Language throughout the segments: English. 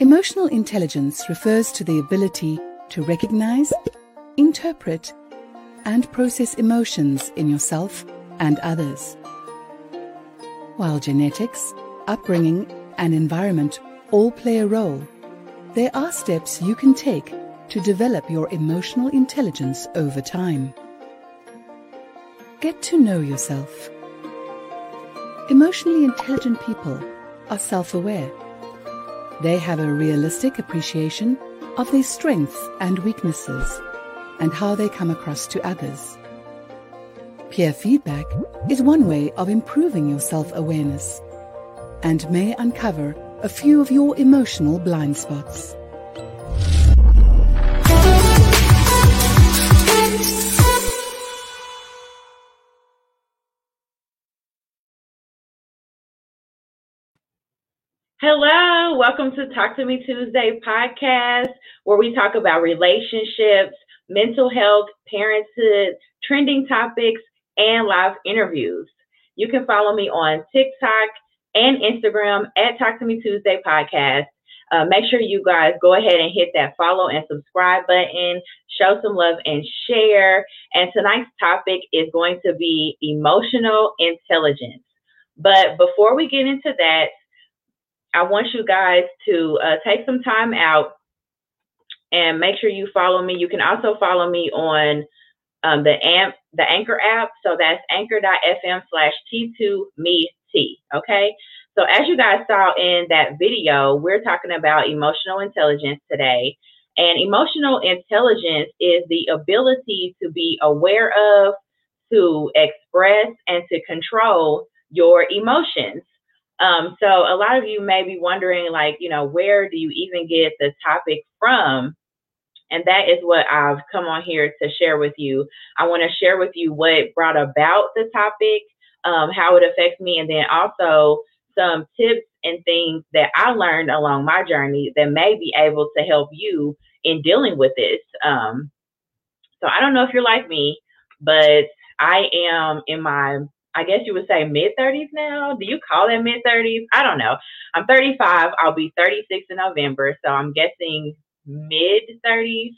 Emotional intelligence refers to the ability to recognize, interpret, and process emotions in yourself and others. While genetics, upbringing, and environment all play a role, there are steps you can take to develop your emotional intelligence over time. Get to know yourself. Emotionally intelligent people are self-aware. They have a realistic appreciation of their strengths and weaknesses and how they come across to others. Peer feedback is one way of improving your self-awareness and may uncover a few of your emotional blind spots. Hello, welcome to Talk to Me Tuesday podcast, where we talk about relationships, mental health, parenthood, trending topics, and live interviews. You can follow me on TikTok and Instagram at Talk to Me Tuesday podcast. Make sure you guys go ahead and hit that follow and subscribe button, show some love and share. And tonight's topic is going to be emotional intelligence. But before we get into that, I want you guys to take some time out and make sure you follow me. You can also follow me on the Anchor app. So that's anchor.fm/T2MeT. Okay. So as you guys saw in that video, we're talking about emotional intelligence today. And emotional intelligence is the ability to be aware of, to express, and to control your emotions. So a lot of you may be wondering, like, you know, where do you even get the topic from? And that is what I've come on here to share with you. I want to share with you what brought about the topic, how it affects me, and then also some tips and things that I learned along my journey that may be able to help you in dealing with this. So I don't know if you're like me, but I am in my, I guess you would say, mid-30s now. Do you call that mid-30s? I don't know. I'm 35. I'll be 36 in November, so I'm guessing mid-30s.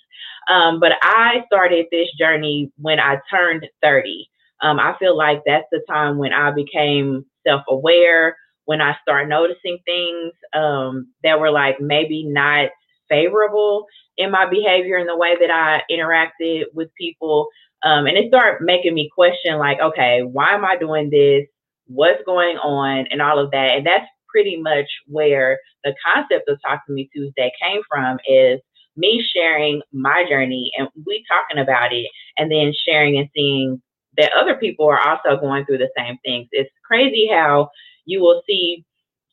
But I started this journey when I turned 30. I feel like that's the time when I became self-aware, when I started noticing things that were, like, maybe not favorable in my behavior and the way that I interacted with people. And it started making me question, like, okay, why am I doing this? What's going on? And all of that. And that's pretty much where the concept of Talk to Me Tuesday came from, is me sharing my journey and we talking about it, and then sharing and seeing that other people are also going through the same things. It's crazy how you will see,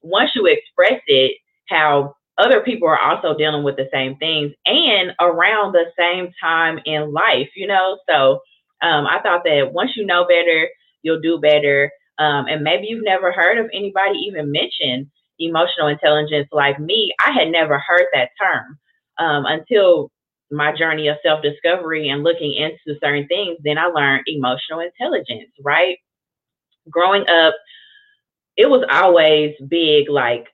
once you express it, how other people are also dealing with the same things and around the same time in life, you know? So I thought that once you know better, you'll do better. And maybe you've never heard of anybody even mention emotional intelligence like me. I had never heard that term until my journey of self-discovery and looking into certain things. Then I learned emotional intelligence, right? Growing up, it was always big, like,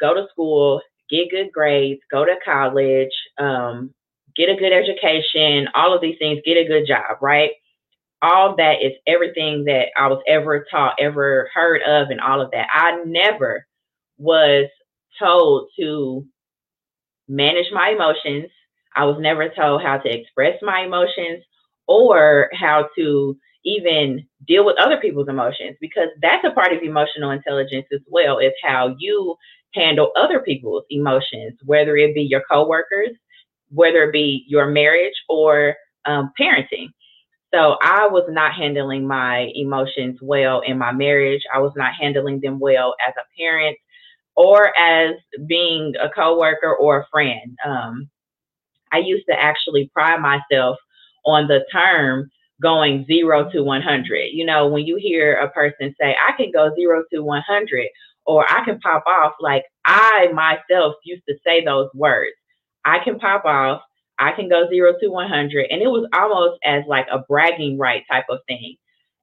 go to school, get good grades, go to college, get a good education, all of these things, get a good job, right? All that is everything that I was ever taught, ever heard of, and all of that. I never was told to manage my emotions. I was never told how to express my emotions or how to even deal with other people's emotions, because that's a part of emotional intelligence as well, is how you handle other people's emotions, whether it be your coworkers, whether it be your marriage, or parenting. So I was not handling my emotions well in my marriage. I was not handling them well as a parent or as being a coworker or a friend. I used to actually pride myself on the term going 0 to 100. You know, when you hear a person say, I can go 0 to 100, or I can pop off, like, I myself used to say those words. I can pop off, I can go 0 to 100. And it was almost as like a bragging right type of thing.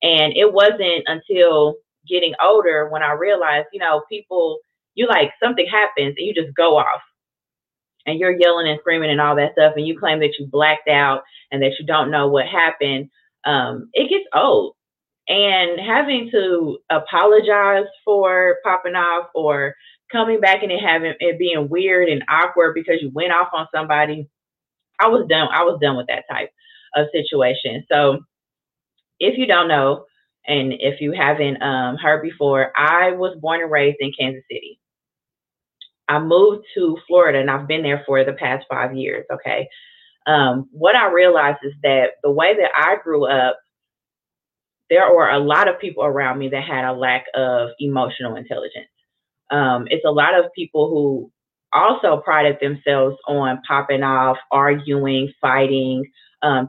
And it wasn't until getting older when I realized, you know, people you like something happens and you just go off and you're yelling and screaming and all that stuff. And you claim that you blacked out and that you don't know what happened. It gets old, and having to apologize for popping off or coming back and it being weird and awkward because you went off on somebody. I was done with that type of situation. So if you don't know, and if you haven't heard before, I was born and raised in Kansas City. I moved to Florida, and I've been there for the past 5 years, okay? What I realized is that the way that I grew up, there were a lot of people around me that had a lack of emotional intelligence. It's a lot of people who also prided themselves on popping off, arguing, fighting,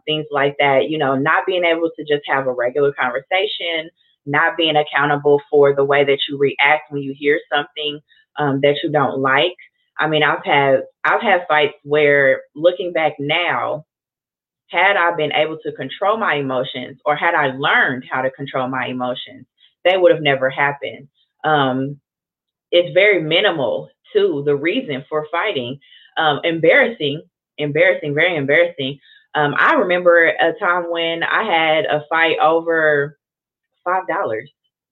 things like that, you know, not being able to just have a regular conversation, not being accountable for the way that you react when you hear something that you don't like. I mean, I've had fights where, looking back now, had I been able to control my emotions, or had I learned how to control my emotions, they would have never happened. It's very minimal to the reason for fighting. Embarrassing, very embarrassing. I remember a time when I had a fight over $5,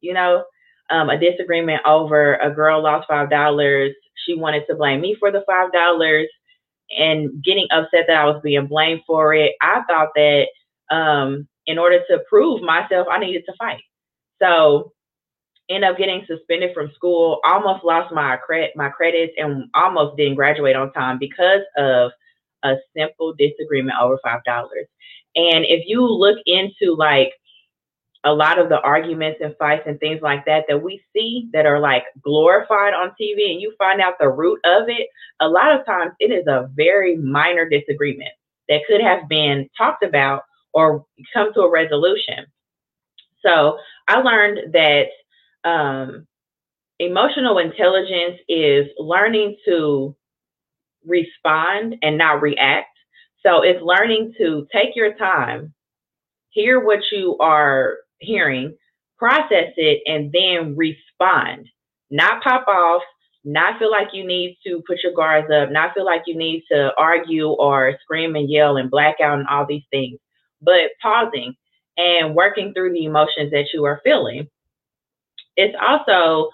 you know, a disagreement over a girl lost $5. She wanted to blame me for the $5 and getting upset that I was being blamed for it. I thought that in order to prove myself, I needed to fight. So ended up getting suspended from school, almost lost my credits, and almost didn't graduate on time because of a simple disagreement over $5. And if you look into like a lot of the arguments and fights and things like that, that we see that are like glorified on TV, and you find out the root of it, a lot of times it is a very minor disagreement that could have been talked about or come to a resolution. So I learned that emotional intelligence is learning to respond and not react. So it's learning to take your time, hear what you are hearing, process it, and then respond. Not pop off, not feel like you need to put your guards up, not feel like you need to argue or scream and yell and black out and all these things, but pausing and working through the emotions that you are feeling. It's also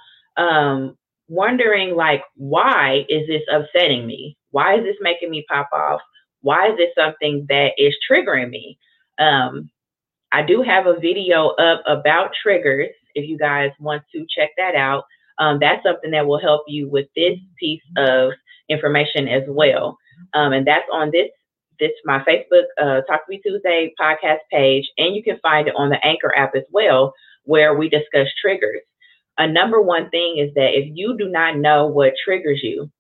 wondering, like, why is this upsetting me? Why is this making me pop off? Why is this something that is triggering me? I do have a video up about triggers if you guys want to check that out. That's something that will help you with this piece of information as well. And that's on this my Facebook Talk to Me Tuesday podcast page. And you can find it on the Anchor app as well, where we discuss triggers. A number one thing is that if you do not know what triggers you,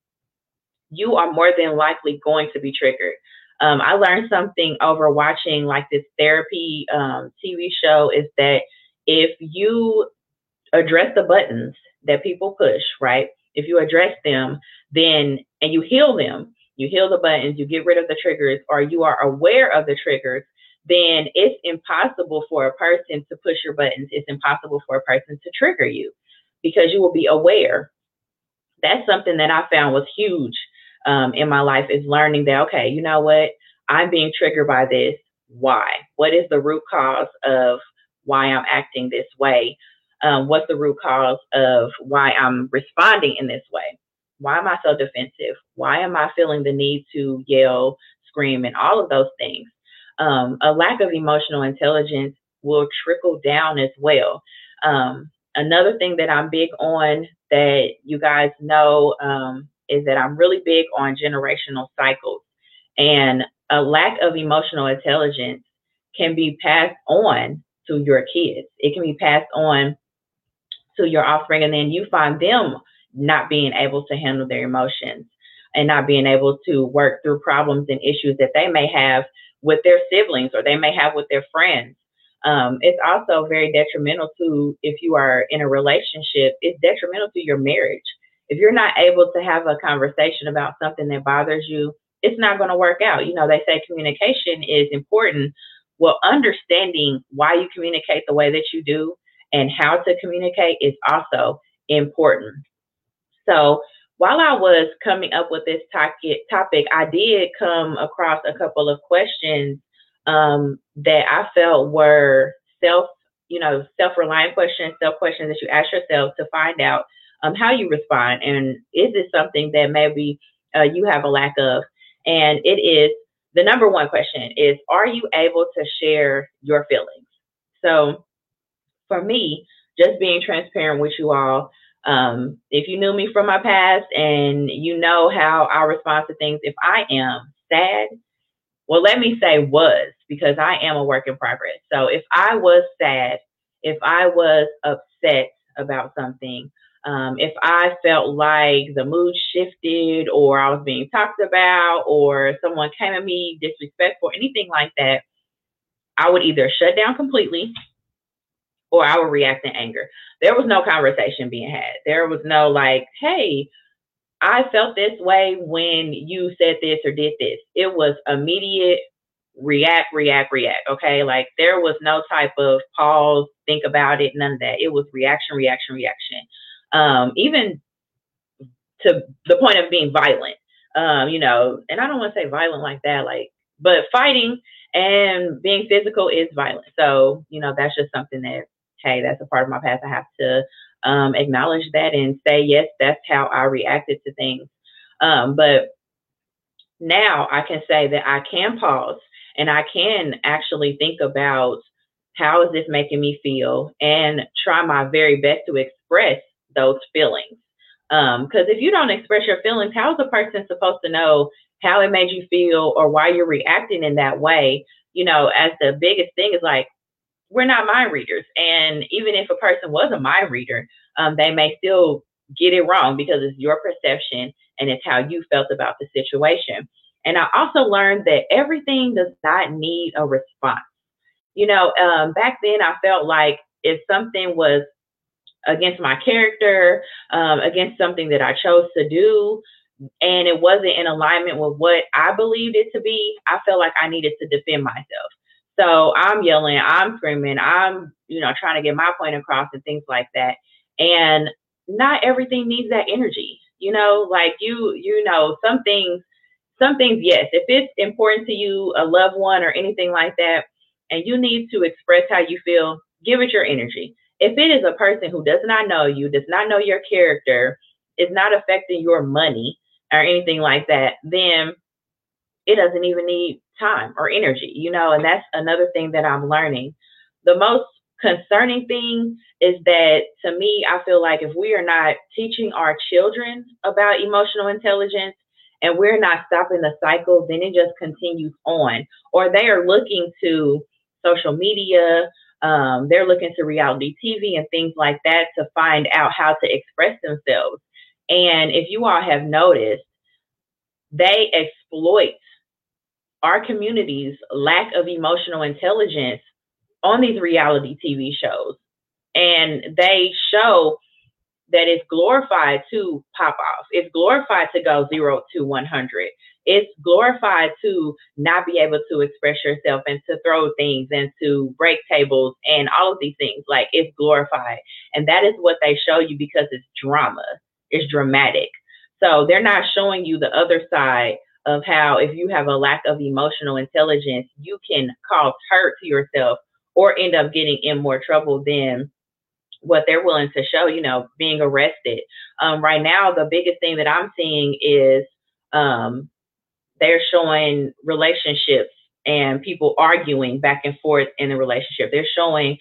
you are more than likely going to be triggered. I learned something over watching like this therapy TV show, is that if you address the buttons that people push, right? If you address them, then, and you heal them, you heal the buttons, you get rid of the triggers, or you are aware of the triggers, then it's impossible for a person to push your buttons. It's impossible for a person to trigger you, because you will be aware. That's something that I found was huge in my life, is learning that, okay, you know what? I'm being triggered by this. Why? What is the root cause of why I'm acting this way? What's the root cause of why I'm responding in this way? Why am I so defensive? Why am I feeling the need to yell, scream, and all of those things? A lack of emotional intelligence will trickle down as well. Another thing that I'm big on, that you guys know, is that I'm really big on generational cycles, and a lack of emotional intelligence can be passed on to your kids. It can be passed on to your offspring, and then you find them not being able to handle their emotions and not being able to work through problems and issues that they may have with their siblings, or they may have with their friends. It's also very detrimental to, if you are in a relationship, it's detrimental to your marriage. If you're not able to have a conversation about something that bothers you, it's not going to work out. You know, they say communication is important. Well, understanding why you communicate the way that you do and how to communicate is also important. So while I was coming up with this topic, I did come across a couple of questions that I felt were self-reliant questions, self-questions that you ask yourself to find out how you respond. And is this something that maybe you have a lack of? And it is, the number one question is, are you able to share your feelings? So for me, just being transparent with you all, if you knew me from my past and you know how I respond to things, if I am sad, well, let me say was, because I am a work in progress. So if I was sad, if I was upset about something, if I felt like the mood shifted or I was being talked about or someone came at me disrespectful, anything like that, I would either shut down completely or I would react in anger. There was no conversation being had. There was no like, hey, I felt this way when you said this or did this. It was immediate react. Okay. Like there was no type of pause, think about it, none of that. It was reaction. Even to the point of being violent, and I don't want to say violent like that, but fighting and being physical is violent. So, that's just something that, hey, that's a part of my past. I have to acknowledge that and say, yes, that's how I reacted to things. But now I can say that I can pause and I can actually think about how is this making me feel and try my very best to express those feelings. Because if you don't express your feelings, how is a person supposed to know how it made you feel or why you're reacting in that way? As the biggest thing is like, we're not mind readers. And even if a person was a mind reader, they may still get it wrong because it's your perception and it's how you felt about the situation. And I also learned that everything does not need a response. Back then I felt like if something was against my character, against something that I chose to do, and it wasn't in alignment with what I believed it to be, I felt like I needed to defend myself. So I'm yelling, I'm screaming, I'm, trying to get my point across and things like that. And not everything needs that energy, some things, yes, if it's important to you, a loved one or anything like that, and you need to express how you feel, give it your energy. If it is a person who does not know you, does not know your character, is not affecting your money or anything like that, then it doesn't even need time or energy, and that's another thing that I'm learning. The most concerning thing is that, to me, I feel like if we are not teaching our children about emotional intelligence and we're not stopping the cycle, then it just continues on. Or they are looking to social media, they're looking to reality TV and things like that to find out how to express themselves. And if you all have noticed, they exploit our community's lack of emotional intelligence on these reality TV shows. And they show that it's glorified to pop off. It's glorified to go 0 to 100. It's glorified to not be able to express yourself and to throw things and to break tables and all of these things. Like, it's glorified. And that is what they show you because it's drama. It's dramatic. So they're not showing you the other side of how if you have a lack of emotional intelligence, you can cause hurt to yourself or end up getting in more trouble than what they're willing to show, being arrested. Right now, the biggest thing that I'm seeing is they're showing relationships and people arguing back and forth in the relationship. They're showing,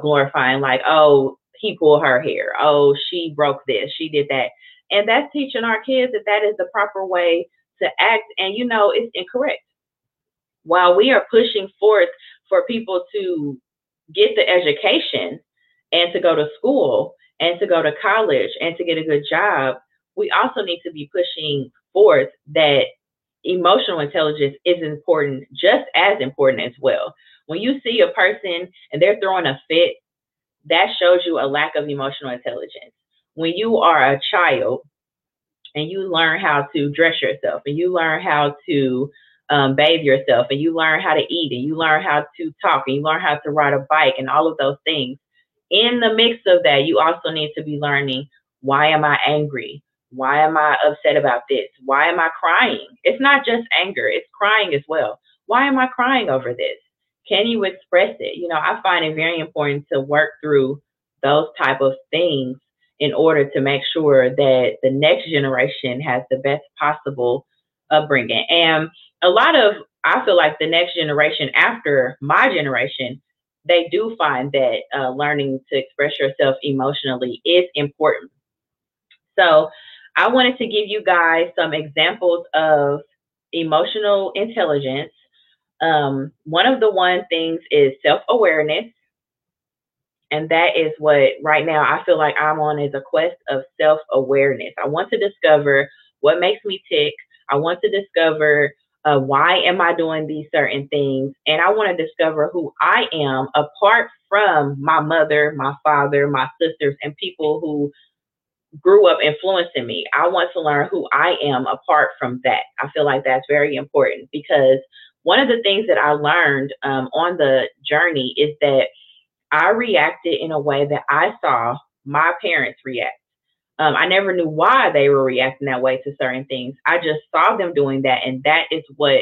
glorifying like, oh, he pulled her hair. Oh, she broke this. She did that. And that's teaching our kids that is the proper way to act. And, it's incorrect. While we are pushing forth for people to get the education and to go to school and to go to college and to get a good job, we also need to be pushing forth that emotional intelligence is important, just as important as well. When you see a person and they're throwing a fit, that shows you a lack of emotional intelligence. When you are a child and you learn how to dress yourself and you learn how to bathe yourself and you learn how to eat and you learn how to talk and you learn how to ride a bike and all of those things, in the mix of that, you also need to be learning, why am I angry? Why am I upset about this? Why am I crying? It's not just anger, it's crying as well. Why am I crying over this? Can you express it? You know, I find it very important to work through those type of things in order to make sure that the next generation has the best possible upbringing. And a lot of, I feel like the next generation after my generation, they do find that learning to express yourself emotionally is important. So I wanted to give you guys some examples of emotional intelligence. One of the things is self-awareness. And that is what right now I feel like I'm on, is a quest of self-awareness. I want to discover what makes me tick. I want to discover why am I doing these certain things? And I want to discover who I am apart from my mother, my father, my sisters, and people who grew up influencing me. I want to learn who I am apart from that. I feel like that's very important, because one of the things that I learned on the journey is that I reacted in a way that I saw my parents react. I never knew why they were reacting that way to certain things. I just saw them doing that. And that is what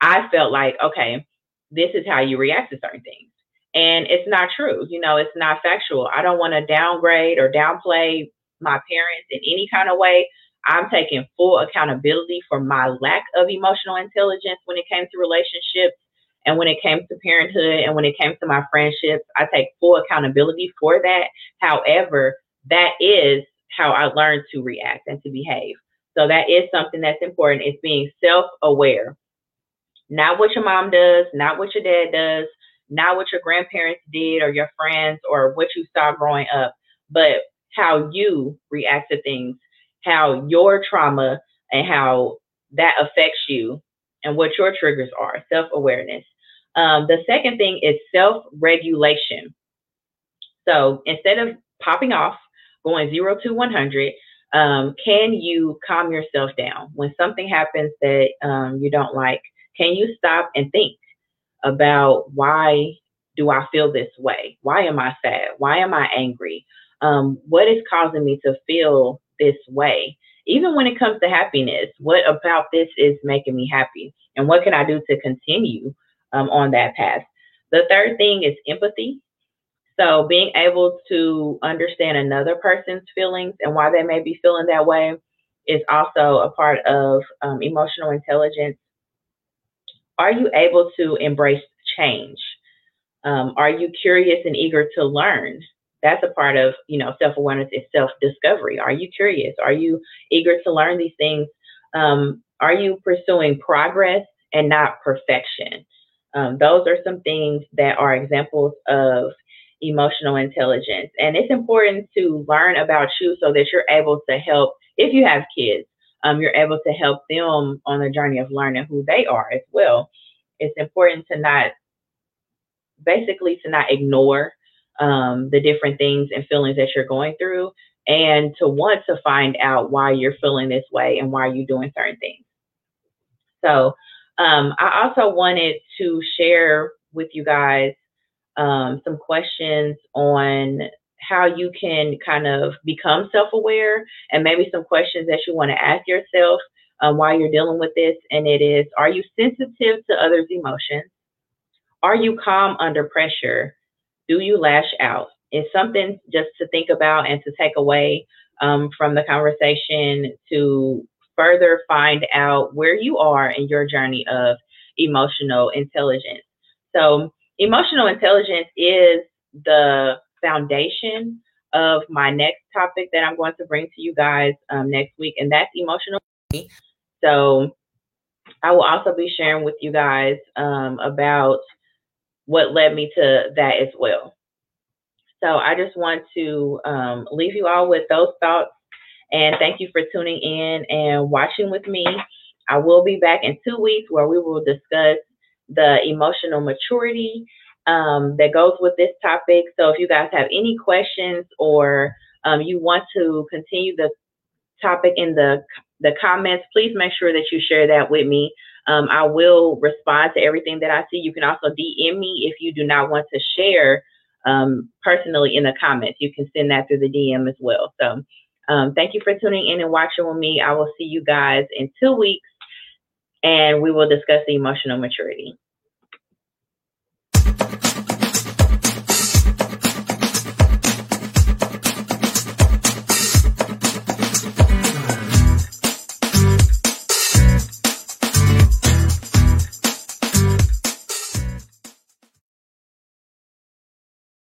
I felt like, okay, this is how you react to certain things. And it's not true. You know, it's not factual. I don't want to downgrade or downplay my parents in any kind of way. I'm taking full accountability for my lack of emotional intelligence when it came to relationships and when it came to parenthood and when it came to my friendships. I take full accountability for that. However, that is how I learned to react and to behave. So that is something that's important. It's being self-aware. Not what your mom does, not what your dad does, not what your grandparents did or your friends or what you saw growing up, but how you react to things, how your trauma and how that affects you and what your triggers are, self-awareness. The second thing is self-regulation. So instead of popping off, going 0 to 100, can you calm yourself down? When something happens that you don't like, can you stop and think about, why do I feel this way? Why am I sad? Why am I angry? What is causing me to feel this way? Even when it comes to happiness, what about this is making me happy? And what can I do to continue on that path? The third thing is empathy. So being able to understand another person's feelings and why they may be feeling that way is also a part of emotional intelligence. Are you able to embrace change? Are you curious and eager to learn? That's a part of, you know, self-awareness is self-discovery. Are you curious? Are you eager to learn these things? Are you pursuing progress and not perfection? Those are some things that are examples of emotional intelligence. And it's important to learn about you so that you're able to help, if you have kids, you're able to help them on the journey of learning who they are as well. It's important to not ignore the different things and feelings that you're going through, and to want to find out why you're feeling this way and why you're doing certain things. So I also wanted to share with you guys some questions on how you can kind of become self-aware, and maybe some questions that you want to ask yourself while you're dealing with this. And it is, are you sensitive to others' emotions? Are you calm under pressure? Do you lash out? It's something just to think about and to take away from the conversation, to further find out where you are in your journey of emotional intelligence. So emotional intelligence is the foundation of my next topic that I'm going to bring to you guys next week, and that's emotional. So I will also be sharing with you guys about what led me to that as well. So I just want to leave you all with those thoughts, and thank you for tuning in and watching with me. I will be back in 2 weeks where we will discuss the emotional maturity that goes with this topic. So if you guys have any questions, or you want to continue the topic in the comments, please make sure that you share that with me. I will respond to everything that I see. You can also DM me if you do not want to share personally in the comments. You can send that through the DM as well. So Thank you for tuning in and watching with me. I will see you guys in 2 weeks, and we will discuss the emotional maturity.